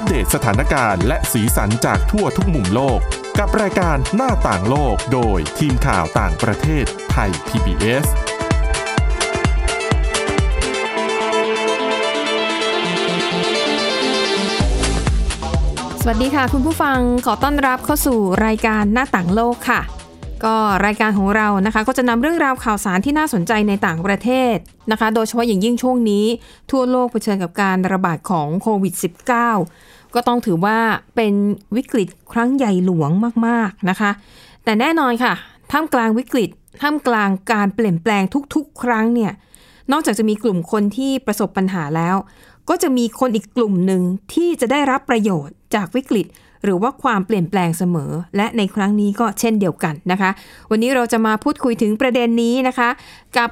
อัปเดตสถานการณ์และสีสันจากทั่วทุกมุมโลกกับรายการหน้าต่างโลกโดยทีมข่าวต่างประเทศไทย PBSสวัสดีค่ะคุณผู้ฟังขอต้อนรับเข้าสู่รายการหน้าต่างโลกค่ะก็รายการของเรานะคะก็จะนำเรื่องราวข่าวสารที่น่าสนใจในต่างประเทศนะคะโดยเฉพาะอย่างยิ่งช่วงนี้ทั่วโลกเผชิญกับการระบาดของโควิด -19 ก็ต้องถือว่าเป็นวิกฤตครั้งใหญ่หลวงมากๆนะคะแต่แน่นอนค่ะท่ามกลางวิกฤตท่ามกลางการเปลี่ยนแปลงทุกๆครั้งเนี่ยนอกจากจะมีกลุ่มคนที่ประสบปัญหาแล้วก็จะมีคนอีกกลุ่มหนึ่งที่จะได้รับประโยชน์จากวิกฤตหรือว่าความเปลี่ยนแปลงเสมอและในครั้งนี้ก็เช่นเดียวกันนะคะวันนี้เราจะมาพูดคุยถึงประเด็นนี้นะคะกับ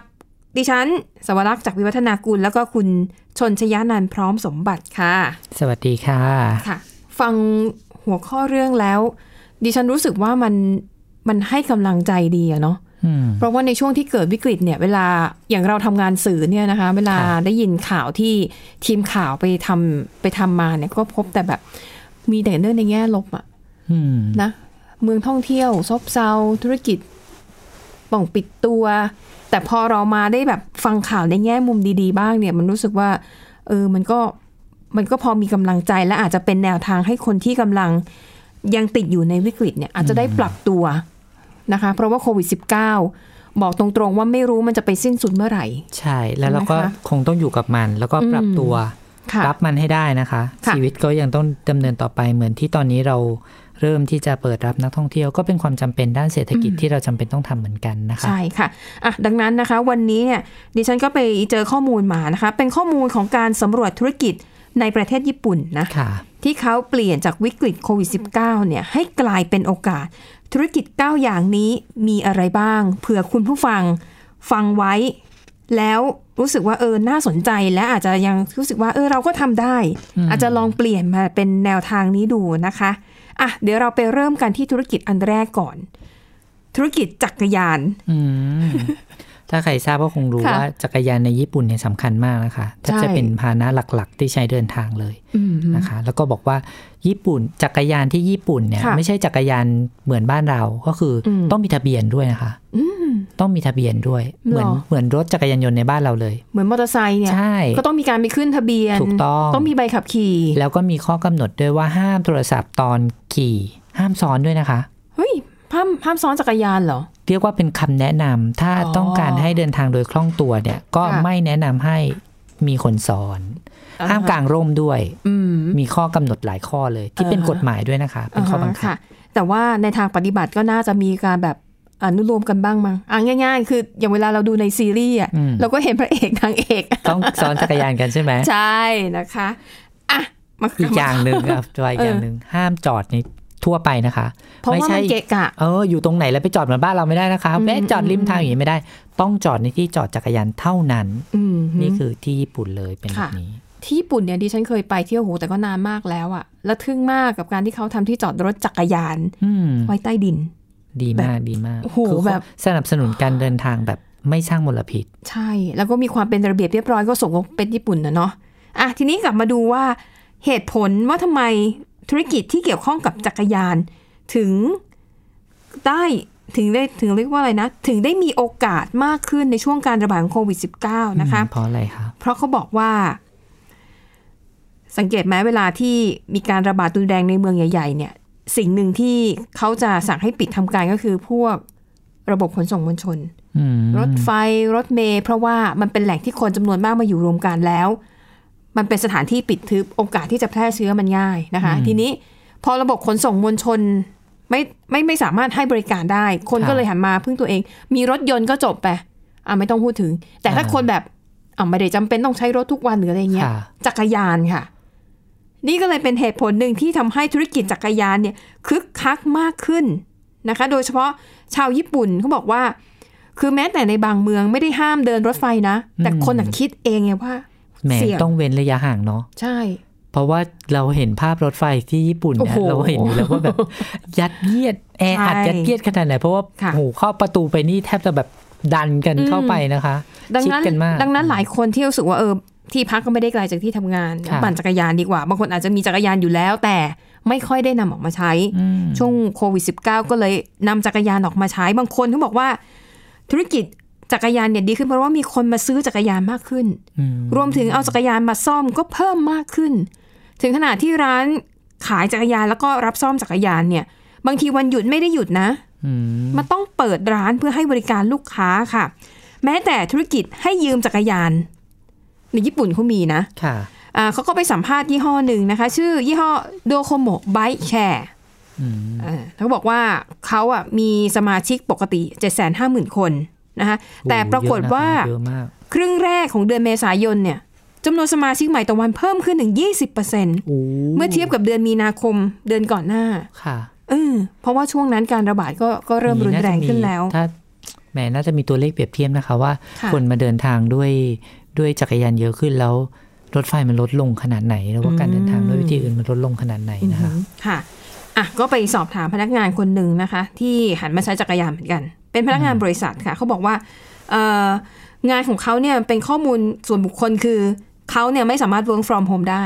ดิฉันสวรักษ์จากวิวัฒนากุลแล้วก็คุณชนชยานันท์พร้อมสมบัติค่ะสวัสดีค่ะค่ะฟังหัวข้อเรื่องแล้วดิฉันรู้สึกว่ามันให้กำลังใจดีอะเนาะเพราะว่าในช่วงที่เกิดวิกฤตเนี่ยเวลาอย่างเราทำงานสื่อเนี่ยนะคะเวลาได้ยินข่าวที่ทีมข่าวไปทำมาเนี่ยก็พบแต่แบบมีแต่เรื่องในแง่ลบอ่ะนะเมืองท่องเที่ยวซบเซาธุรกิจป่องปิดตัวแต่พอเรามาได้แบบฟังข่าวในแง่มุมดีๆบ้างเนี่ยมันรู้สึกว่ามันก็พอมีกำลังใจและอาจจะเป็นแนวทางให้คนที่กำลังยังติดอยู่ในวิกฤตเนี่ยอาจจะได้ปรับตัวนะคะเพราะว่าโควิด -19 บอกตรงๆว่าไม่รู้มันจะไปสิ้นสุดเมื่อไหร่ใช่แล้วเราก็คงต้องอยู่กับมันแล้วก็ปรับตัวรับมันให้ได้นะคะชีวิตก็ยังต้องดำเนินต่อไปเหมือนที่ตอนนี้เราเริ่มที่จะเปิดรับนักท่องเที่ยวก็เป็นความจำเป็นด้านเศรษฐกิจที่เราจำเป็นต้องทำเหมือนกันนะคะใช่ค่ะอ่ะดังนั้นนะคะวันนี้เนี่ยดิฉันก็ไปเจอข้อมูลมานะคะเป็นข้อมูลของการสำรวจธุรกิจในประเทศญี่ปุ่นนะที่เขาเปลี่ยนจากวิกฤตโควิด -19 เนี่ยให้กลายเป็นโอกาสธุรกิจ9อย่างนี้มีอะไรบ้างเผื่อคุณผู้ฟังฟังไว้แล้วรู้สึกว่าน่าสนใจและอาจจะยังรู้สึกว่าเราก็ทำได้อาจจะลองเปลี่ยนมาเป็นแนวทางนี้ดูนะคะอ่ะเดี๋ยวเราไปเริ่มกันที่ธุรกิจอันแรกก่อนธุรกิจจักรยานถ้าใครทราบก็คงรู้ว่าจักรยานในญี่ปุ่นเนี่ยสำคัญมากนะคะถ้าจะเป็นพาหนะหลักๆที่ใช้เดินทางเลยนะคะแล้วก็บอกว่าญี่ปุ่นจักรยานที่ญี่ปุ่นเนี่ยไม่ใช่จักรยานเหมือนบ้านเราก็คือต้องมีทะเบียนด้วยนะคะต้องมีทะเบียนด้วยเหมือนรถจักรยานยนต์ในบ้านเราเลยเหมือนมอเตอร์ไซค์เนี่ยก็ต้องมีการไปขึ้นทะเบียนถูกต้องมีใบขับขี่แล้วก็มีข้อกำหนดด้วยว่าห้ามโทรศัพท์ตอนขี่ห้ามซ้อนด้วยนะคะเฮ้ยห้ามซ้อนจักรยานเหรอเรียกว่าเป็นคำแนะนำถ้าต้องการให้เดินทางโดยคล่องตัวเนี่ยก็ไม่แนะนำให้มีคนซ้อนห้ามกางร่มด้วยมีข้อกำหนดหลายข้อเลยที่เป็นกฎหมายด้วยนะคะเป็นข้อบังคับแต่ว่าในทางปฏิบัติก็น่าจะมีการแบบอนุโลมกันบ้างมั้งง่ายๆคืออย่างเวลาเราดูในซีรีส์อ่ะเราก็เห็นพระเอกนางเอกต้องซ้อนจักรยานกันใช่ไหมใช่นะคะอ่ะอีกอย่างนึงครับอีกอย่างนึงห้ามจอดในทั่วไปนะคะเพราะว่ามันเกะกะอยู่ตรงไหนแล้วไปจอดเหมือนบ้านเราไม่ได้นะคะไม่จอดริมทางอย่างนี้ไม่ได้ต้องจอดในที่จอดจักรยานเท่านั้นนี่คือที่ญี่ปุ่นเลยเป็นแบบนี้ที่ญี่ปุ่นเนี่ยดิฉันเคยไปเที่ยวแต่ก็นานมากแล้วอ่ะแล้วทึ่งมากกับการที่เขาทำที่จอดรถจักรยานไว้ใต้ดินดีมากดีมากคือแบบสนับสนุนการเดินทางแบบไม่สร้างมลพิษใช่แล้วก็มีความเป็นระเบียบเรียบร้อยก็ส่งลงเป็นญี่ปุ่นนะเนาะอ่ะทีนี้กลับมาดูว่าเหตุผลว่าทำไมธุรกิจที่เกี่ยวข้องกับจักรยานถึงเรียกว่าอะไรนะถึงได้มีโอกาสมากขึ้นในช่วงการระบาดของโควิด -19 นะคะเพราะอะไรคะเพราะเขาบอกว่าสังเกตไหมเวลาที่มีการระบาดรุนแรงในเมืองใหญ่ๆเนี่ยสิ่งหนึ่งที่เขาจะสั่งให้ปิดทำการก็คือพวกระบบขนส่งมวลชนรถไฟรถเมล์เพราะว่ามันเป็นแหล่งที่คนจำนวนมากมาอยู่รวมกันแล้วมันเป็นสถานที่ปิดทึบโอกาสที่จะแพร่เชื้อมันง่ายนะคะทีนี้พอระบบขนส่งมวลชนไม่สามารถให้บริการได้คนก็เลยหันมาพึ่งตัวเองมีรถยนต์ก็จบไปไม่ต้องพูดถึงแต่ถ้าคนแบบไม่ได้จำเป็นต้องใช้รถทุกวันหรืออะไรเงี้ยจักรยานค่ะนี่ก็เลยเป็นเหตุผลหนึ่งที่ทำให้ธุรกิจจักรยานเนี่ยคึกคักมากขึ้นนะคะโดยเฉพาะชาวญี่ปุ่นเขาบอกว่าคือแม้แต่ในบางเมืองไม่ได้ห้ามเดินรถไฟนะแต่คนคิดเองไงว่าแหมต้องเว้นระยะห่างเนาะใช่เพราะว่าเราเห็นภาพรถไฟที่ญี่ปุ่นเนี่ยเราเห็นแล้วว่าแบบยัดเยียดแออัดยัดเยียดขนาดไหนเพราะว่าโอ้โหเข้าประตูไปนี่แทบจะแบบดันกันเข้าไปนะคะดังนั้นหลายคนที่รู้สึกว่า ที่พักก็ไม่ได้ไกลจากที่ทำงานปั่นจักรยานดีกว่าบางคนอาจจะมีจักรยานอยู่แล้วแต่ไม่ค่อยได้นำออกมาใช้ช่วงโควิด -19 ก็เลยนำจักรยานออกมาใช้บางคนเขาบอกว่าธุรกิจจักรยานเนี่ยดีขึ้นเพราะว่ามีคนมาซื้อจักรยานมากขึ้นรวมถึงเอาจักรยานมาซ่อมก็เพิ่มมากขึ้นถึงขนาดที่ร้านขายจักรยานแล้วก็รับซ่อมจักรยานเนี่ยบางทีวันหยุดไม่ได้หยุดนะมันต้องเปิดร้านเพื่อให้บริการลูกค้าค่ะแม้แต่ธุรกิจให้ยืมจักรยานในญี่ปุ่นเขามีนะเขาก็ไปสัมภาษณ์ยี่ห้อหนึ่งนะคะชื่อยี่ห้อโดโคโมะไบค์แชร์เขาบอกว่าเขาอ่ะมีสมาชิกปกติ 750,000 คนนะคะแต่ปรากฏว่าครึ่งแรกของเดือนเมษายนเนี่ยจำนวนสมาชิกใหม่ต่อวันเพิ่มขึ้นถึง 20% เมื่อเทียบกับเดือนมีนาคมเดือนก่อนหน้าเพราะว่าช่วงนั้นการระบาดก็เริ่มรุนแรงขึ้นแล้วแหมน่าจะมีตัวเลขเปรียบเทียบนะคะว่าคนมาเดินทางด้วยจักรยานเยอะขึ้นแล้วรถไฟมันลดลงขนาดไหนแล้วว่าการเดินทางด้วยวิธีอื่นมันลดลงขนาดไหนนะคะค่ะอ่ะก็ไปสอบถามพนักงานคนหนึ่งนะคะที่หันมาใช้จักรยานเหมือนกันเป็นพนักงานบริษัทค่ะเขาบอกว่างานของเขาเนี่ยเป็นข้อมูลส่วนบุคคลคือเขาเนี่ยไม่สามารถ work from home ได้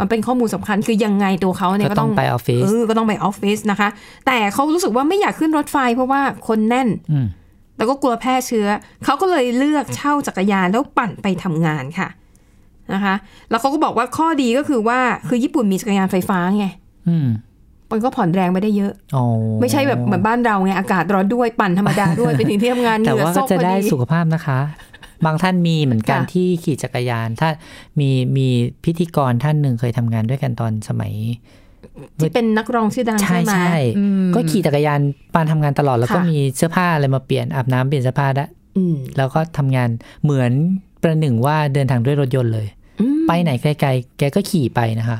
มันเป็นข้อมูลสำคัญคือยังไงตัวเขาเนี่ยก็ต้องไปออฟฟิศก็ต้องไปออฟฟิศนะคะแต่เขารู้สึกว่าไม่อยากขึ้นรถไฟเพราะว่าคนแน่นแล้วก็กลัวแพร่เชื้อเขาก็เลยเลือกเช่าจักรยานแล้วปั่นไปทำงานค่ะนะคะแล้วเขาก็บอกว่าข้อดีก็คือว่าคือญี่ปุ่นมีจักรยานไฟฟ้าไงมันก็ผ่อนแรงไม่ได้เยอะไม่ใช่แบบเหมือนบ้านเราไงอากาศร้อนด้วยปั่นธรรมดาด้วยไปถึงที่ทำงานเหงื่อโซกพอดีแต่ว่าก็จะได้สุขภาพนะคะบางท่านมีเหมือนกันที่ขี่จักรยานถ้ามีพิธีกรท่านหนึ่งเคยทำงานด้วยกันตอนสมัยที่เป็นนักร้องชื่อดังใช่ไหมใช่ก็ขี่จักรยานปานทำงานตลอดแล้วก็มีเสื้อผ้าอะไรมาเปลี่ยนอาบน้ำเปลี่ยนเสื้อผ้าได้แล้วก็ทำงานเหมือนประหนึ่งว่าเดินทางด้วยรถยนต์เลยไปไหนไกลๆแกก็ขี่ไปนะคะ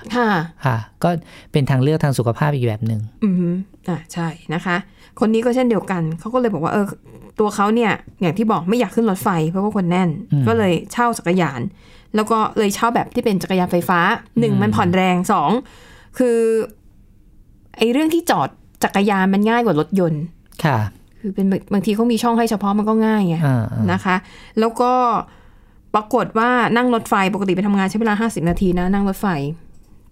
ค่ะก็เป็นทางเลือกทางสุขภาพอีกแบบหนึ่งใช่นะคะคนนี้ก็เช่นเดียวกันเขาก็เลยบอกว่าตัวเขาเนี่ยอย่างที่บอกไม่อยากขึ้นรถไฟเพราะว่าคนแน่นก็เลยเช่าจักรยานแล้วก็เลยเช่าแบบที่เป็นจักรยานไฟฟ้าหนึ่งมันผ่อนแรงสองคือไอ้เรื่องที่จอดจักรยานมันง่ายกว่ารถยนต์ค่ะคือเป็นบางทีเขามีช่องให้เฉพาะมันก็ง่ายไงนะคะแล้วก็ปรากฏว่านั่งรถไฟปกติไปทำงานใช้เวลา50นาทีนะนั่งรถไฟ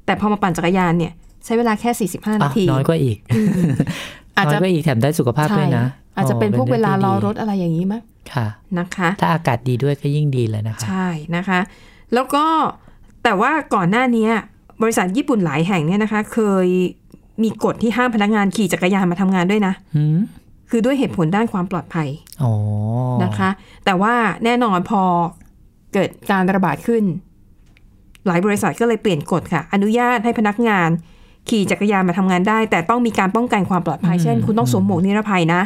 แต่พอมาปั่นจักรยานเนี่ยใช้เวลาแค่45นาทีน้อยกว่าอีกอาจจะแถมได้สุขภาพด้วยนะอาจจะเป็นพวกเวลารอรถอะไรอย่างนี้มั้ยค่ะนะคะถ้าอากาศดีด้วยก็ยิ่งดีเลยนะคะใช่นะคะแล้วก็แต่ว่าก่อนหน้านี้บริษัทญี่ปุ่นหลายแห่งเนี่ยนะคะเคยมีกฎที่ห้ามพนักงานขี่จักรยานมาทำงานด้วยนะคือด้วยเหตุผลด้านความปลอดภัยนะคะแต่ว่าแน่นอนพอเกิดการระบาดขึ้นหลายบริษัทก็เลยเปลี่ยนกฎค่ะอนุญาตให้พนักงานขี่จักรยานมาทำงานได้แต่ต้องมีการป้องกันความปลอดภัยเช่นคุณต้องสวมหมวกนิรภัยนะ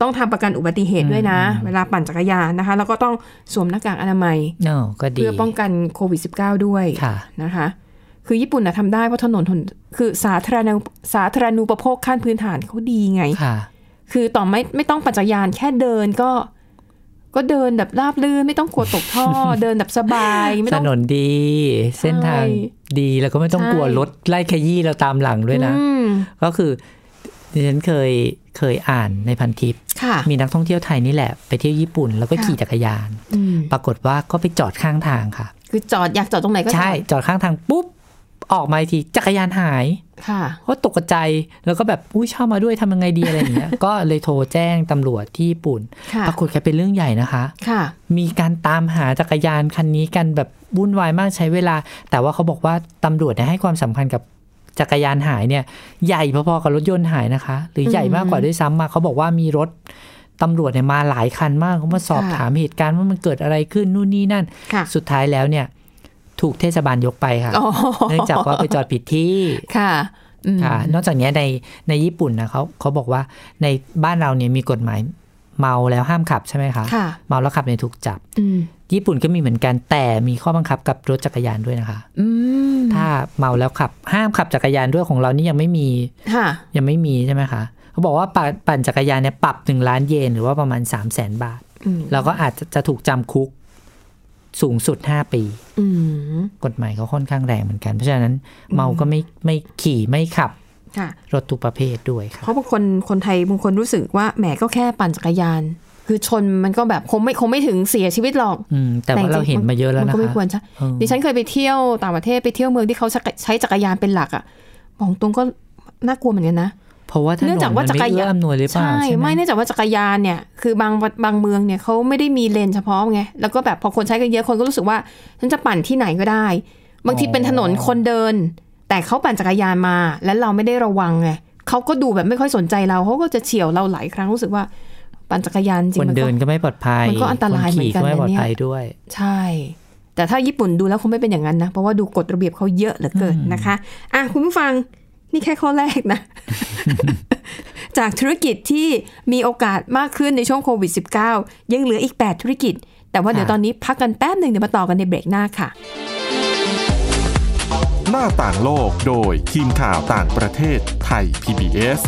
ต้องทำประกันอุบัติเหตุด้วยนะเวลาปั่นจักรยานนะคะแล้วก็ต้องสวมหน้ากากอนามัยเพื่อป้องกันโควิด -19 ด้วยนะคะคือญี่ปุ่นนะทำได้เพราะถนนคือสาธารณูปโภคขั้นพื้นฐานเขาดีไงคือต่อไม่ต้องปั่นจักรยานแค่เดินก็เดินแบบราบรื่นไม่ต้องกลัวตกท่อ เดินแบบสบายไม่ต้องถนนดีเส้นทางดีแล้วก็ไม่ต้องกลัวรถไล่ขยี้เราตามหลังด้วยนะก็คือดิฉันเคยอ่านในพันทิปมีนักท่องเที่ยวไทยนี่แหละไปเที่ยวญี่ปุ่นแล้วก็ขี่จักรยานปรากฏว่าก็ไปจอดข้างทางค่ะคือจอดอยากจอดตรงไหนก็ใช่จอดข้างทางปุ๊บออกมาทีจักรยานหายก็ตกใจแล้วก็แบบอุ้ยชอบมาด้วยทำยังไงดีอะไรอย่างเงี้ยก็เลยโทรแจ้งตำรวจที่ญี่ปุ่นปรากฏแกเป็นเรื่องใหญ่นะคะมีการตามหาจักรยานคันนี้กันแบบวุ่นวายมากใช้เวลาแต่ว่าเขาบอกว่าตำรวจให้ความสำคัญกับจักรยานหายเนี่ยใหญ่พอๆกับรถยนต์หายนะคะหรือใหญ่มากกว่าด้วยซ้ำมาเขาบอกว่ามีรถตำรวจเนี่ยมาหลายคันมากเขามาสอบถามเหตุการณ์ว่ามันเกิดอะไรขึ้นนู่นนี่นั่นสุดท้ายแล้วเนี่ยถูกเทศบาลยกไปค่ะเนื่องจากว่าไปจอดผิดที่ค่ะนอกจากนี้ในญี่ปุ่นนะเขาบอกว่าในบ้านเราเนี่ยมีกฎหมายเมาแล้วห้ามขับใช่ไหมคะเมาแล้วขับเนี่ยถูกจับญี่ปุ่นก็มีเหมือนกันแต่มีข้อบังคับกับรถจักรยานด้วยนะคะถ้าเมาแล้วขับห้ามขับจักรยานด้วยของเรานี่ยังไม่มีใช่ไหมคะเขาบอกว่าปั่นจักรยานเนี่ยปรับ1,000,000 เยนหรือว่าประมาณ300,000 บาทแล้วก็อาจจะถูกจำคุกสูงสุด5 ปีกฎหมายเขาค่อนข้างแรงเหมือนกันเพราะฉะนั้นเมาก็ไม่ขี่ไม่ขับรถทุกประเภทด้วยค่ะเพราะบางคนไทยบางคนรู้สึกว่าแหมก็แค่ปั่นจักรยาน คือชนมันก็แบบคงไม่ถึงเสียชีวิตหรอกแต่ว่าเราเห็นมาเยอะแล้วนะคะมันก็ไม่ควรใช่ดิฉันเคยไปเที่ยวต่างประเทศไปเที่ยวเมืองที่เขาใช้จักรยานเป็นหลักอ่ะบอกตรงก็น่ากลัวเหมือนกันนะเพราะว่าเนื่องจากว่าจักรยานอำนวยหรือเปล่าใช่ไม่เนื่องจากว่าจักรยานเนี่ยคือบางเมืองเนี่ยเขาไม่ได้มีเลนเฉพาะไงแล้วก็แบบพอคนใช้กันเยอะคนก็รู้สึกว่าฉันจะปั่นที่ไหนก็ได้บางทีเป็นถนนคนเดินแต่เขาปั่นจักรยานมาแล้วเราไม่ได้ระวังไงเขาก็ดูแบบไม่ค่อยสนใจเราเขาก็จะเฉี่ยวเราหลายครั้งรู้สึกว่าปั่นจักรยานจริงคนเดินก็ไม่ปลอดภัยมันก็อันตรายเหมือนกันเนี่ยไม่ปลอดภัยด้วยใช่แต่ถ้าญี่ปุ่นดูแล้วคงไม่เป็นอย่างนั้นนะเพราะว่าดูกฎระเบียบเขาเยอะเหลือเกินนะคะอ่ะคุณผู้ฟังนี่แค่ข้อแรกนะ จากธุรกิจที่มีโอกาสมากขึ้นในช่วงโควิด -19 ยังเหลืออีก 8 ธุรกิจแต่ว่าเดี๋ยวตอนนี้พักกันแป๊บหนึ่งเดี๋ยวมาต่อกันในเบรกหน้าค่ะหน้าต่างโลกโดยทีมข่าวต่างประเทศไทย PBS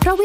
เพราะว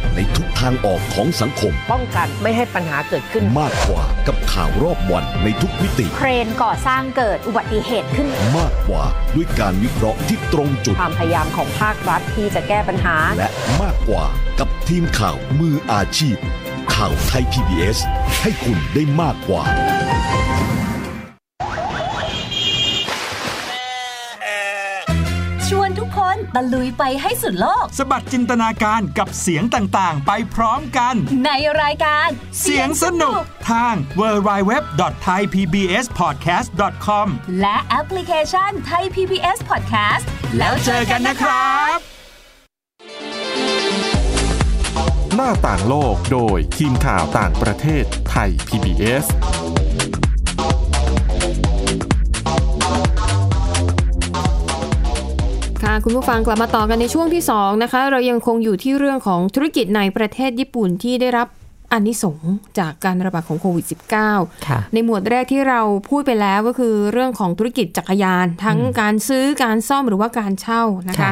ในทุกทางออกของสังคมป้องกันไม่ให้ปัญหาเกิดขึ้นมากกว่ากับข่าวรอบวันในทุกมิติเครนก่อสร้างเกิดอุบัติเหตุขึ้นมากกว่าด้วยการวิเคราะห์ที่ตรงจุดความพยายามของภาครัฐที่จะแก้ปัญหาและมากกว่ากับทีมข่าวมืออาชีพข่าวไทย PBS ให้คุณได้มากกว่าชวนทุกคนตะลุยไปให้สุดโลกสะบัดจินตนาการกับเสียงต่างๆไปพร้อมกันในรายการเสียงสนุกทาง www.thaipbspodcast.com และแอปพลิเคชัน Thai PBS Podcast แล้วเจอกันนะครับหน้าต่างโลกโดยทีมข่าวต่างประเทศไทย PBS ค่ะคุณผู้ฟังกลับมาต่อกันในช่วงที่2นะคะเรายังคงอยู่ที่เรื่องของธุรกิจในประเทศญี่ปุ่นที่ได้รับอานิสงส์จากการระบาดของโควิด -19 ในหมวดแรกที่เราพูดไปแล้วก็คือเรื่องของธุรกิจจักรยานทั้งการซื้อการซ่อมหรือว่าการเช่านะคะ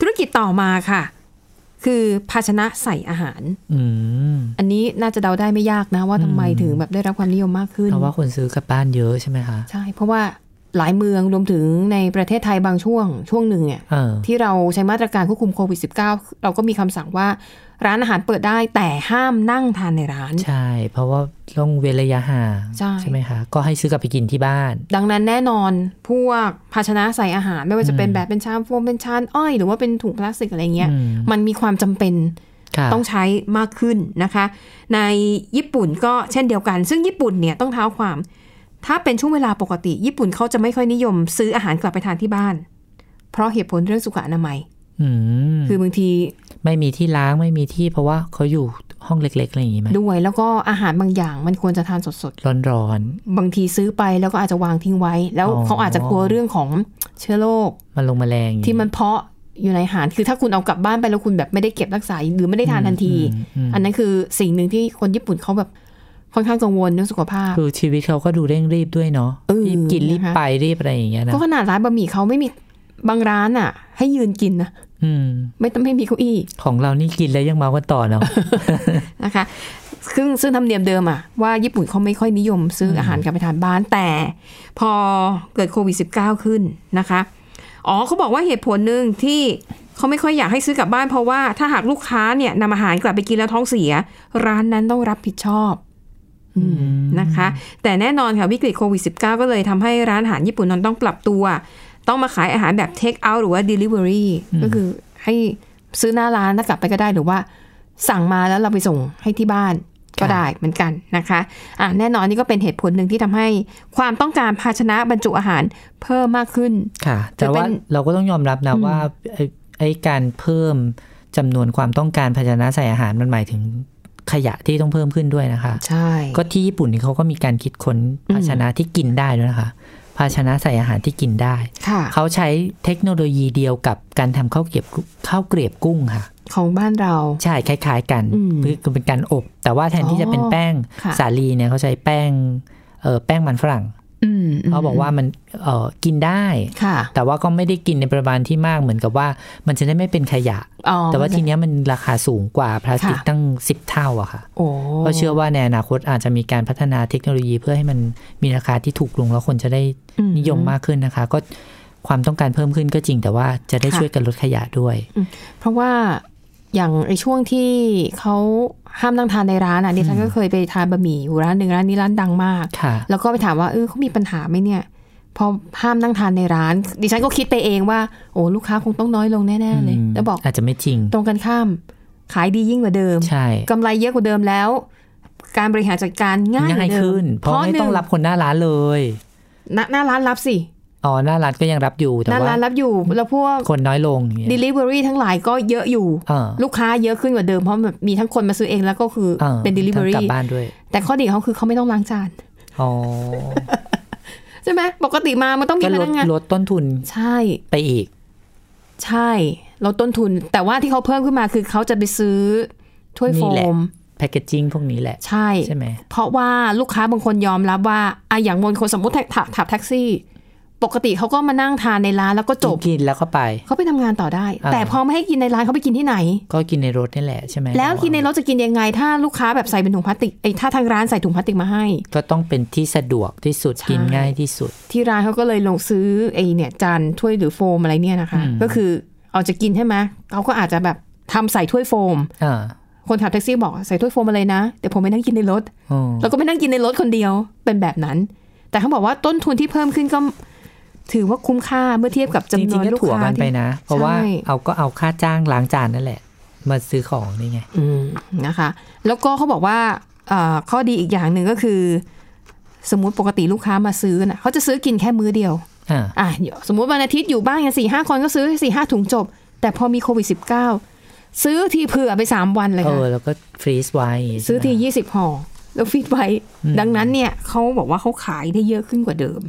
ธุรกิจต่อมาค่ะคือภาชนะใส่อาหารอันนี้น่าจะเดาได้ไม่ยากนะว่าทำไมถึงแบบได้รับความนิยมมากขึ้นเพราะว่าคนซื้อกลับบ้านเยอะใช่ไหมคะใช่เพราะว่าหลายเมืองรวมถึงในประเทศไทยบางช่วงหนึ่งเนี่ยที่เราใช้มาตรการควบคุมโควิด -19 เราก็มีคำสั่งว่าร้านอาหารเปิดได้แต่ห้ามนั่งทานในร้านใช่เพราะว่าต้องเว้นระยะห่างใช่ไหมคะก็ให้ซื้อกลับไปกินที่บ้านดังนั้นแน่นอนพวกภาชนะใส่อาหารไม่ว่าจะเป็นแบบเป็นชามโฟมเป็นชามอ้อยหรือว่าเป็นถุงพลาสติกอะไรเงี้ยมันมีความจำเป็นต้องใช้มากขึ้นนะคะในญี่ปุ่นก็เช่นเดียวกันซึ่งญี่ปุ่นเนี่ยต้องเท้าความถ้าเป็นช่วงเวลาปกติญี่ปุ่นเขาจะไม่ค่อยนิยมซื้ออาหารกลับไปทานที่บ้านเพราะเหตุผลเรื่องสุขอนามัยคือบางทีไม่มีที่ล้างไม่มีที่เพราะว่าเขาอยู่ห้องเล็กๆอะไรอย่างนี้ไหมด้วยแล้วก็อาหารบางอย่างมันควรจะทานสดๆร้อนๆบางทีซื้อไปแล้วก็อาจจะวางทิ้งไว้แล้วเขาอาจจะกลัวเรื่องของเชื้อโรคมันลงแมลงที่มันเพาะอยู่ในอาหารคือถ้าคุณเอากลับบ้านไปแล้วคุณแบบไม่ได้เก็บรักษาหรือไม่ได้ทานทันทีอันนั้นคือสิ่งหนึ่งที่คนญี่ปุ่นเขาแบบค่อนข้างกังวลเรื่องสุขภาพคือชีวิตเขาก็ดูเร่งรีบด้วยเนาะรีบกินรีบไปรีบอะไรอย่างเงี้ยนะก็ขนาดร้านบะหมี่เขาไม่มีบางร้านอ่ะให้ยืนกินนะไม่ต้องให้มีเก้าอี้ของเรานี่กินแล้วยังเมากันต่อเนาะ นะคะซึ่งธรรมเนียมเดิมอ่ะว่าญี่ปุ่นเขาไม่ค่อยนิยมซื้ออาหารกลับไปทานบ้านแต่พอเกิดโควิด -19 ขึ้นนะคะอ๋อเขาบอกว่าเหตุผลหนึ่งที่เขาไม่ค่อยอยากให้ซื้อกลับบ้านเพราะว่าถ้าหากลูกค้าเนี่ยนำอาหารกลับไปกินแล้วท้องเสียร้านนั้นต้องรับผิดชอบนะคะแต่แน่นอนค่ะวิกฤตโควิด -19 ก็เลยทำให้ร้านอาหารญี่ปุ่นนั้นต้องปรับตัวต้องมาขายอาหารแบบ take out หรือว่า delivery ก็คือให้ซื้อหน้าร้านแล้วกลับไปก็ได้หรือว่าสั่งมาแล้วเราไปส่งให้ที่บ้าน ก็ได้เหมือนกันนะคะแน่นอนนี่ก็เป็นเหตุผลหนึ่งที่ทำให้ความต้องการภาชนะบรรจุอาหารเพิ่มมากขึ้นค่ะแต่ว่าเราก็ต้องยอมรับนะว่าไอ้การเพิ่มจำนวนความต้องการภาชนะใส่อาหารมันหมายถึงขยะที่ต้องเพิ่มขึ้นด้วยนะคะใช่ก็ที่ญี่ปุ่นนี่เขาก็มีการคิดค้นภาชนะที่กินได้ด้วยนะคะภาชนะใส่อาหารที่กินได้เขาใช้เทคโนโลยีเดียวกับการทำข้าวเกลียบกุ้งค่ะของบ้านเราใช่คล้ายๆกันคือเป็นการอบแต่ว่าแทนที่จะเป็นแป้งสาลีเนี่ยเขาใช้แป้งมันฝรั่งเขาบอกว่ามันกินได้แต่ว่าก็ไม่ได้กินในปริมาณที่มากเหมือนกับว่ามันจะได้ไม่เป็นขยะแต่ว่าทีเนี้ยมันราคาสูงกว่าพลาสติกตั้ง10 เท่าอะค่ะก็เชื่อว่าในอนาคตอาจจะมีการพัฒนาเทคโนโลยีเพื่อให้มันมีราคาที่ถูกลงแล้วคนจะได้นิยมมากขึ้นนะคะก็ความต้องการเพิ่มขึ้นก็จริงแต่ว่าจะได้ช่วยกันลดขยะด้วยเพราะว่าอย่างในช่วงที่เขาห้ามนั่งทานในร้านอ่ะดิฉันก็เคยไปทานบะหมี่อยู่ร้านหนึ่งร้านนี้ร้านดังมากแล้วก็ไปถามว่าเขามีปัญหาไหมเนี่ยพอห้ามนั่งทานในร้านดิฉันก็คิดไปเองว่าโอ้ลูกค้าคงต้องน้อยลงแน่ๆเลยแล้วบอกอาจจะไม่จริงตรงกันข้ามขายดียิ่งกว่าเดิมกำไรเยอะกว่าเดิมแล้วการบริหารจัดการง่ายขึ้นเพราะไม่ต้องรับคนหน้าร้านเลยหน้าร้านรับสิอ๋อหน้าร้านก็ยังรับอยู่แต่ว่าหน้าร้านรับอยู่แล้วพวกคนน้อยลง delivery ทั้งหลายก็เยอะอยู่ลูกค้าเยอะขึ้นกว่าเดิมเพราะมีทั้งคนมาซื้อเองแล้วก็คือเป็น delivery กลับบ้านด้วยแต่ข้อดีของเขาคือเขาไม่ต้องล้างจานอ๋อ ใช่ไหมปกติมามันต้องมีพนักงานลดต้นทุนใช่ไปอีกใช่ลดต้นทุนแต่ว่าที่เขาเพิ่มขึ้นมาคือเขาจะไปซื้อถ้วยโฟมแพคเกจจิ้งพวกนี้แหละใช่ใช่ไหมเพราะว่าลูกค้าบางคนยอมรับว่าอย่างบางคนสมมติขับแท็กซี่ปกติเขาก็มานั่งทานในร้านแล้วก็จบกินแล้วก็ไปเขาไปทำงานต่อได้แต่พอไม่ให้กินในร้านเขาไปกินที่ไหนก็กินในรถนี่แหละใช่ไหมแล้วกินในรถจะกินยังไงถ้าลูกค้าแบบใส่เป็นถุงพลาสติกถ้าทางร้านใส่ถุงพลาสติกมาให้ก็ต้องเป็นที่สะดวกที่สุดกินง่ายที่สุดที่ร้านเขาก็เลยลงซื้อจานถ้วยหรือโฟมอะไรเนี่ยนะคะก็คือเอาจะกินใช่ไหมเขาก็อาจจะแบบทำใส่ถ้วยโฟมคนขับแท็กซี่บอกใส่ถ้วยโฟมอะไรนะเดี๋ยวผมไปนั่งกินในรถแล้วก็ไปนั่งกินในรถคนเดียวเป็นแบบนั้นแต่เขาบอกว่าต้นทุนที่เพิ่มขึ้นก็ถือว่าคุ้มค่าเมื่อเทียบกับจำนวนลูกค้าที่ไปนะเพราะว่าเอาค่าจ้างล้างจานนั่นแหละมาซื้อของนี่ไงนะคะแล้วก็เขาบอกว่าข้อดีอีกอย่างหนึ่งก็คือสมมติปกติลูกค้ามาซื้อนะเขาจะซื้อกินแค่มื้อเดียวสมมติวันอาทิตย์อยู่บ้านกัน 4-5 คนก็ซื้อ 4-5 ถุงจบแต่พอมีโควิด -19 ซื้อทีเผื่อไป3วันเลยค่ะแล้วก็ฟรีซไว้ซื้อที20ห่อแล้วฟีดไว้ดังนั้นเนี่ยเขาบอกว่าเขาขายได้เยอะขึ้นกว่าเดิม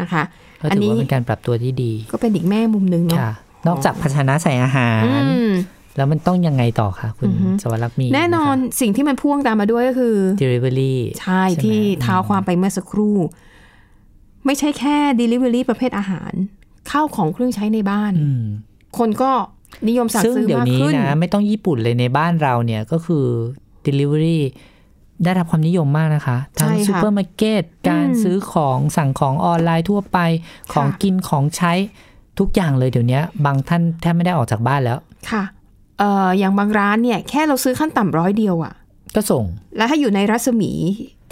นะคะอันนี้เป็นการปรับตัวที่ดีก็เป็นอีกแม่มุมนึงเนาะนอกจากภาชนะใส่อาหารแล้วมันต้องยังไงต่อคะคุณสวรักษ์มีแน่นอนสิ่งที่มันพ่วงตามมาด้วยก็คือ delivery ใช่ที่เท้าความไปเมื่อสักครู่ไม่ใช่แค่ delivery ประเภทอาหารข้าวของเครื่องใช้ในบ้านคนก็นิยมสั่งซื้อมากขึ้นนะไม่ต้องญี่ปุ่นเลยในบ้านเราเนี่ยก็คือ deliveryได้รับความนิยมมากนะคะทั้งซูเปอร์มาร์เก็ตการซื้อของสั่งของออนไลน์ทั่วไปของกินของใช้ทุกอย่างเลยเดี๋ยวนี้บางท่านแทบไม่ได้ออกจากบ้านแล้วค่ะอย่างบางร้านเนี่ยแค่เราซื้อขั้นต่ำ100 เดียวอ่ะก็ส่งแล้วถ้าอยู่ในรัศมี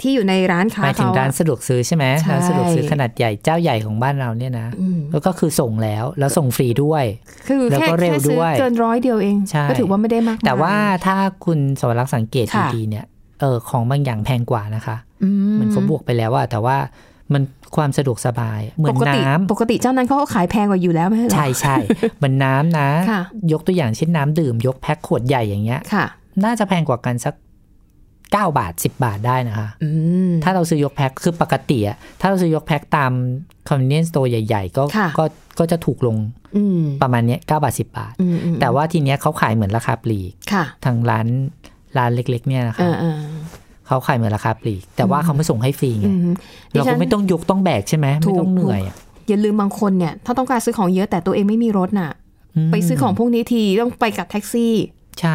ที่อยู่ในร้านค้าเขาไปถึงร้านสะดวกซื้อใช่ไหมร้านสะดวกซื้อขนาดใหญ่เจ้าใหญ่ของบ้านเราเนี่ยนะแล้วก็คือส่งแล้วส่งฟรีด้วยคือแล้วก็เร็วด้วยเกิน100 เดียวเองก็ถือว่าไม่ได้มากแต่ว่าถ้าคุณสวรักษ์สังเกตดีๆเนี่ยของบางอย่างแพงกว่านะคะมันก็บวกไปแล้วอะแต่ว่ามันความสะดวกสบายเหมือนน้ำปกติเจ้านั้นเขาขายแพงกว่าอยู่แล้วไหมใช่ใช่เหมือนน้ำนะยกตัวอย่างเช่นน้ำดื่มยกแพ็คขวดใหญ่อย่างเงี้ยน่าจะแพงกว่ากันสัก9 บาท10 บาทได้นะคะถ้าเราซื้อยกแพ็คคือปกติอะถ้าเราซื้อยกแพ็คตาม convenience store ใหญ่ๆก็จะถูกลงประมาณเนี้ย9 บาท10 บาทแต่ว่าทีเนี้ยเขาขายเหมือนราคาปลีกทางร้านเล็กๆเนี่ยนะคะเขาขายเหมือนราคาปลีกแต่ว่าเขาไม่ส่งให้ฟรีไงเราก็ไม่ต้องยกต้องแบกใช่ไหมไม่ต้องเหนื่อยอย่าลืมบางคนเนี่ยถ้าต้องการซื้อของเยอะแต่ตัวเองไม่มีรถน่ะไปซื้อของพวกนี้ทีต้องไปกับแท็กซี่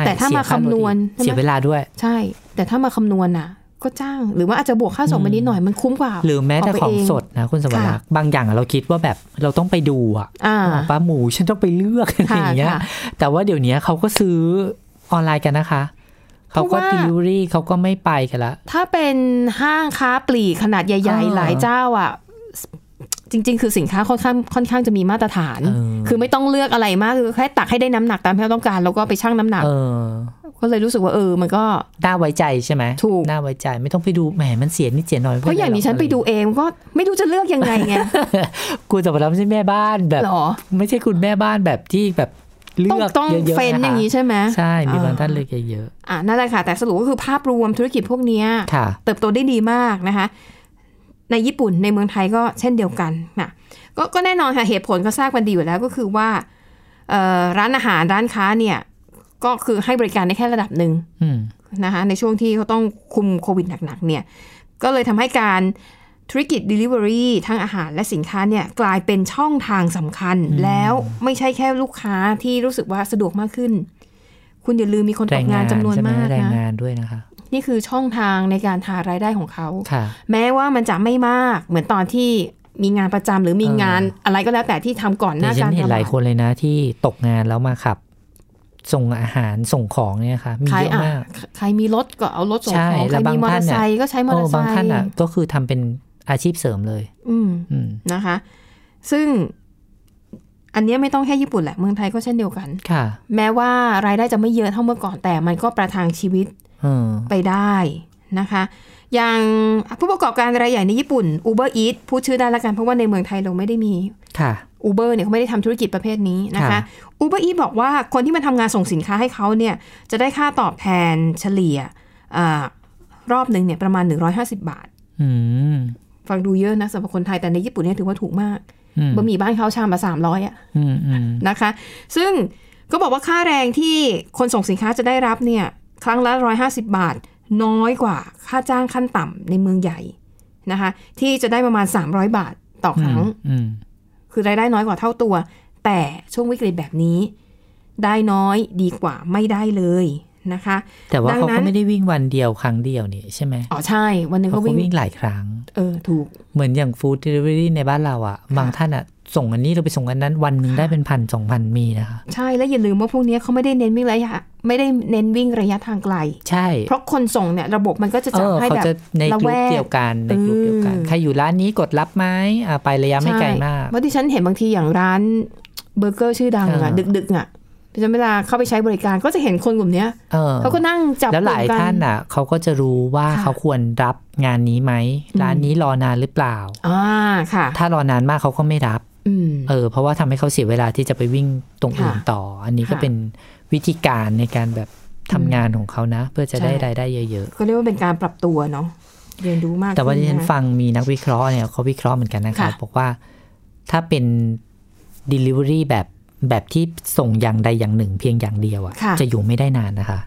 แต่ถ้ามาคำนวณเสียเวลาด้วยใช่แต่ถ้ามาคำนวณน่ะก็จ้างหรือว่าอาจจะบวกค่าส่งไปนิดหน่อยมันคุ้มกว่าหรือแม้แต่ของสดนะคุณสวรักษ์บางอย่างเราคิดว่าแบบเราต้องไปดูอะปลาหมูฉันต้องไปเลือกอะไรอย่างเงี้ยแต่ว่าเดี๋ยวนี้เขาก็ซื้อออนไลน์กันนะคะเขาก็ delivery เขาก็ไม่ไปกันละถ้าเป็นห้างค้าปลีกขนาดใหญ่ๆหลายเจ้าอ่ะจริงๆคือสินค้าค่อนข้างจะมีมาตรฐานคือไม่ต้องเลือกอะไรมากคือแค่ตักให้ได้น้ำหนักตามที่เราต้องการแล้วก็ไปชั่งน้ำหนัก ก็เลยรู้สึกว่ามันก็น่าไว้ใจใช่ไหมถูกน่าไว้ใจไม่ต้องไปดูแหมมันเสียนิดเสียหน่อยเพราะอย่างนี้ฉันไปดูเองก็ไม่รู้จะเลือกยังไงไงกูจะบอกแล้วไม่ใช่แม่บ้านแบบไม่ใช่คุณแม่บ้านแบบที่แบบเลือกต้องเฟ้นอย่างนี้ใช่ไหมใช่มีบางท่านเลือกเยอะๆนั่นแหละค่ะแต่สรุปก็คือภาพรวมธุรกิจพวกนี้เติบโตได้ดีมากนะคะในญี่ปุ่นในเมืองไทยก็เช่นเดียวกันนะก็แน่นอนค่ะเหตุผลก็ทราบกันดีอยู่แล้วก็คือว่าร้านอาหารร้านค้าเนี่ยก็คือให้บริการได้แค่ระดับหนึ่งนะคะในช่วงที่เขาต้องคุมโควิดหนักๆเนี่ยก็เลยทำให้การธุรกิจ Delivery ทั้งอาหารและสินค้าเนี่ยกลายเป็นช่องทางสำคัญแล้วไม่ใช่แค่ลูกค้าที่รู้สึกว่าสะดวกมากขึ้นคุณอย่าลืมมีคนตกงานจำนวนมากนะนี่คือช่องทางในการหารายได้ของเขาแม้ว่ามันจะไม่มากเหมือนตอนที่มีงานประจำหรือมีงานอะไรก็แล้วแต่ที่ทำก่อนหน้าการทำงานเห็นหลายคนเลยนะที่ตกงานแล้วมาขับส่งอาหารส่งของเนี่ยค่ะมีเยอะมากใครมีรถก็เอารถส่งของใครมีมอเตอร์ไซค์ก็ใช้มอเตอร์ไซค์บางท่านอ่ะก็คือทำเป็นอาชีพเสริมเลยนะคะซึ่งอันนี้ไม่ต้องแค่ญี่ปุ่นแหละเมืองไทยก็เช่นเดียวกันค่ะแม้ว่ารายได้จะไม่เยอะเท่าเมื่อก่อนแต่มันก็ประทังชีวิตไปได้นะคะอย่างผู้ประกอบการรายใหญ่ในญี่ปุ่น Uber Eats พูดชื่อได้ละกันเพราะว่าในเมืองไทยเราไม่ได้มีค่ะ Uber เนี่ยเขาไม่ได้ทำธุรกิจประเภทนี้นะคะ Uber Eats บอกว่าคนที่มาทำงานส่งสินค้าให้เขาเนี่ยจะได้ค่าตอบแทนเฉลี่ยรอบนึงเนี่ยประมาณ150 บาทฟังดูเยอะนะสำหรับคนไทยแต่ในญี่ปุ่นเนี่ยถือว่าถูกมากบะหมี่บ้านเขาชามละ300อ่ะนะคะซึ่งก็บอกว่าค่าแรงที่คนส่งสินค้าจะได้รับเนี่ยครั้งละ150 บาทน้อยกว่าค่าจ้างขั้นต่ำในเมืองใหญ่นะคะที่จะได้ประมาณ300 บาทต่อครั้งคือรายได้น้อยกว่าเท่าตัวแต่ช่วงวิกฤตแบบนี้ได้น้อยดีกว่าไม่ได้เลยนะคะแต่ว่าเขาก็ไม่ได้วิ่งวันเดียวครั้งเดียวนี่ใช่ไหมอ๋อใช่วันนึงเขาวิ่งหลายครั้งถูกเหมือนอย่างฟู้ดเดลิเวอรี่ในบ้านเราอ่ะบางท่านอ่ะส่งอันนี้เราไปส่งอันนั้นวันหนึ่งได้เป็นพัน 2,000 มีนะคะใช่แล้วอย่าลืมว่าพวกนี้เขาไม่ได้เน้นวิ่งระยะทางไกลใช่เพราะคนส่งเนี่ยระบบมันก็จะจับให้แบบระแวกเดียวกันในกลุ่มเดียวกันใครอยู่ร้านนี้กดรับไหมไประยะไม่ไกลมากเพราะที่ฉันเห็นบางทีอย่างร้านเบอร์เกอร์ชื่อดังอ่ะดึกๆอ่ะเวลาเข้าไปใช้บริการก็จะเห็นคนกลุ่มนี้เขาก็นั่งจับแล้วหลายท่านอ่ะเขาก็จะรู้ว่าเขาควรรับงานนี้ไหมร้านนี้รอนานหรือเปล่าค่ะถ้ารอนานมากเขาก็ไม่รับเพราะว่าทำให้เขาเสียเวลาที่จะไปวิ่งตรงอื่นต่ออันนี้ก็เป็นวิธีการในการแบบทำงานของเขานะเพื่อจะได้รายได้เยอะๆก็เรียกว่าเป็นการปรับตัวเนาะเรียนรู้มากแต่ว่าที่ฉันฟังมีนักวิเคราะห์เนี่ยเขาวิเคราะห์เหมือนกันนะคะบอกว่าถ้าเป็น delivery แบบที่ส่งอย่างใดอย่างหนึ่งเพียงอย่างเดียวอ่ะจะอยู่ไม่ได้นานนะคะ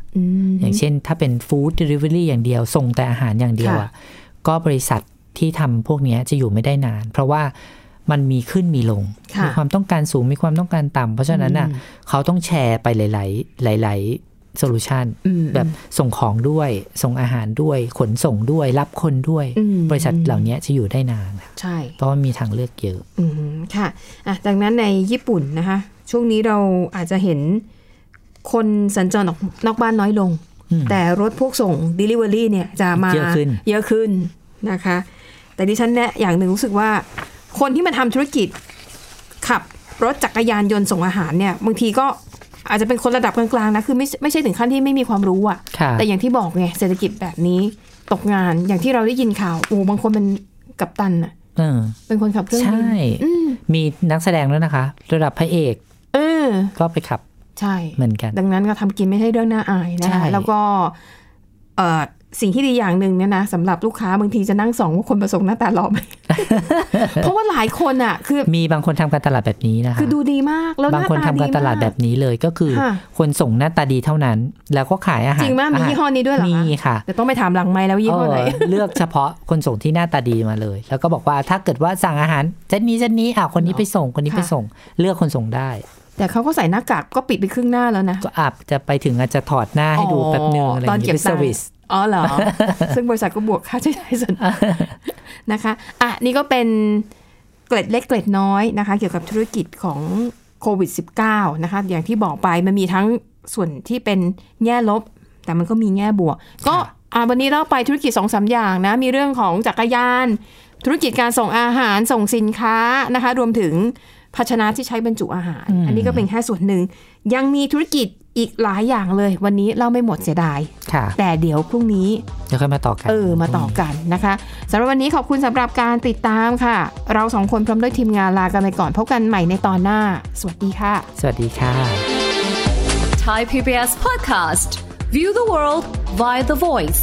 อย่างเช่นถ้าเป็น food delivery อย่างเดียวส่งแต่อาหารอย่างเดียวอ่ะก็บริษัทที่ทำพวกนี้จะอยู่ไม่ได้นานเพราะว่ามันมีขึ้นมีลงมีความต้องการสูงมีความต้องการต่ำเพราะฉะนั้นอ่ะเขาต้องแชร์ไปหลายโซลูชันแบบส่งของด้วยส่งอาหารด้วยขนส่งด้วยรับคนด้วยบริษัทเหล่านี้จะอยู่ได้นานใช่เพราะว่ามีทางเลือกเยอะค่ะดังนั้นในญี่ปุ่นนะคะช่วงนี้เราอาจจะเห็นคนสัญจรนอกบ้านน้อยลงแต่รถพวกส่ง Delivery เนี่ยจะมาเยอะขึ้นนะคะแต่ดิฉันเนี่ยอย่างหนึ่งรู้สึกว่าคนที่มาทำธุรกิจขับรถจักรยานยนต์ส่งอาหารเนี่ยบางทีก็อาจจะเป็นคนระดับกลางๆนะคือไม่ใช่ถึงขั้นที่ไม่มีความรู้อ่ะแต่อย่างที่บอกไงเศรษฐกิจแบบนี้ตกงานอย่างที่เราได้ยินข่าวบางคนเป็นกัปตันอ่ะเป็นคนขับเครื่องบินมีนักแสดงด้วยนะคะระดับพระเอกก็ไปขับใช่เหมือนกันดังนั้นก็ทำกินไม่ใช่เรื่องน่าอายนะคะแล้วก็สิ่งที่ดีอย่างหนึ่งเนี่ยนะสำหรับลูกค้าบางทีจะนั่งส่องว่าคนประสงค์หน้าตาหล่อไหม เพราะว่าหลายคนอ่ะคือมีบางคนทำการตลาดแบบนี้นะคะคือดูดีมากแล้วบางคนทำการตลาดแบบนี้เลยก็คือคนส่งหน้าตาดีเท่านั้นแล้วก็ขายอาหารจริงมากมียี่ห้อนี้ด้วยเหรอมีค่ะแต่ต้องไปถามหลังไมค์แล้วยี่ห้อไหนเลือกเฉพาะคนส่งที่หน้าตาดีมาเลยแล้วก็บอกว่าถ้าเกิดว่าสั่งอาหารเจนนี้คนนี้ไปส่งคนนี้ไปส่งเลือกคนส่งได้แต่เขาก็ใส่หน้ากากก็ปิดไปครึ่งหน้าแล้วนะก็อาจจะไปถึงอาจจะถอดหน้าให้ดูแป๊บนึงอะไรอย่างเงี้ยเป็นเซอร์วิสอ๋อเหรอซึ่งบริษัทก็บวกค่าใช้จ่ายส่วนนะคะนี่ก็เป็นเกร็ดเล็กเกร็ดน้อยนะคะเกี่ยวกับธุรกิจของโควิด -19 นะคะอย่างที่บอกไปมันมีทั้งส่วนที่เป็นแง่ลบแต่มันก็มีแง่บวกก็วันนี้เราไปธุรกิจ 2-3 อย่างนะมีเรื่องของจักรยานธุรกิจการส่งอาหารส่งสินค้านะคะรวมถึงภาชนะที่ใช้บรรจุอาหารอันนี้ก็เป็นแค่ส่วนหนึ่งยังมีธุรกิจ อีกหลายอย่างเลยวันนี้เล่าไม่หมดเสียดายแต่เดี๋ยวพรุ่งนี้เดี๋ยวค่อยมาต่อกันมาต่อกันนะคะสำหรับวันนี้ขอบคุณสำหรับการติดตามค่ะเราสองคนพร้อมด้วยทีมงานลากันไปก่อนพบกันใหม่ในตอนหน้าสวัสดีค่ะสวัสดีค่ะ Thai PBS Podcast View the World via The Voice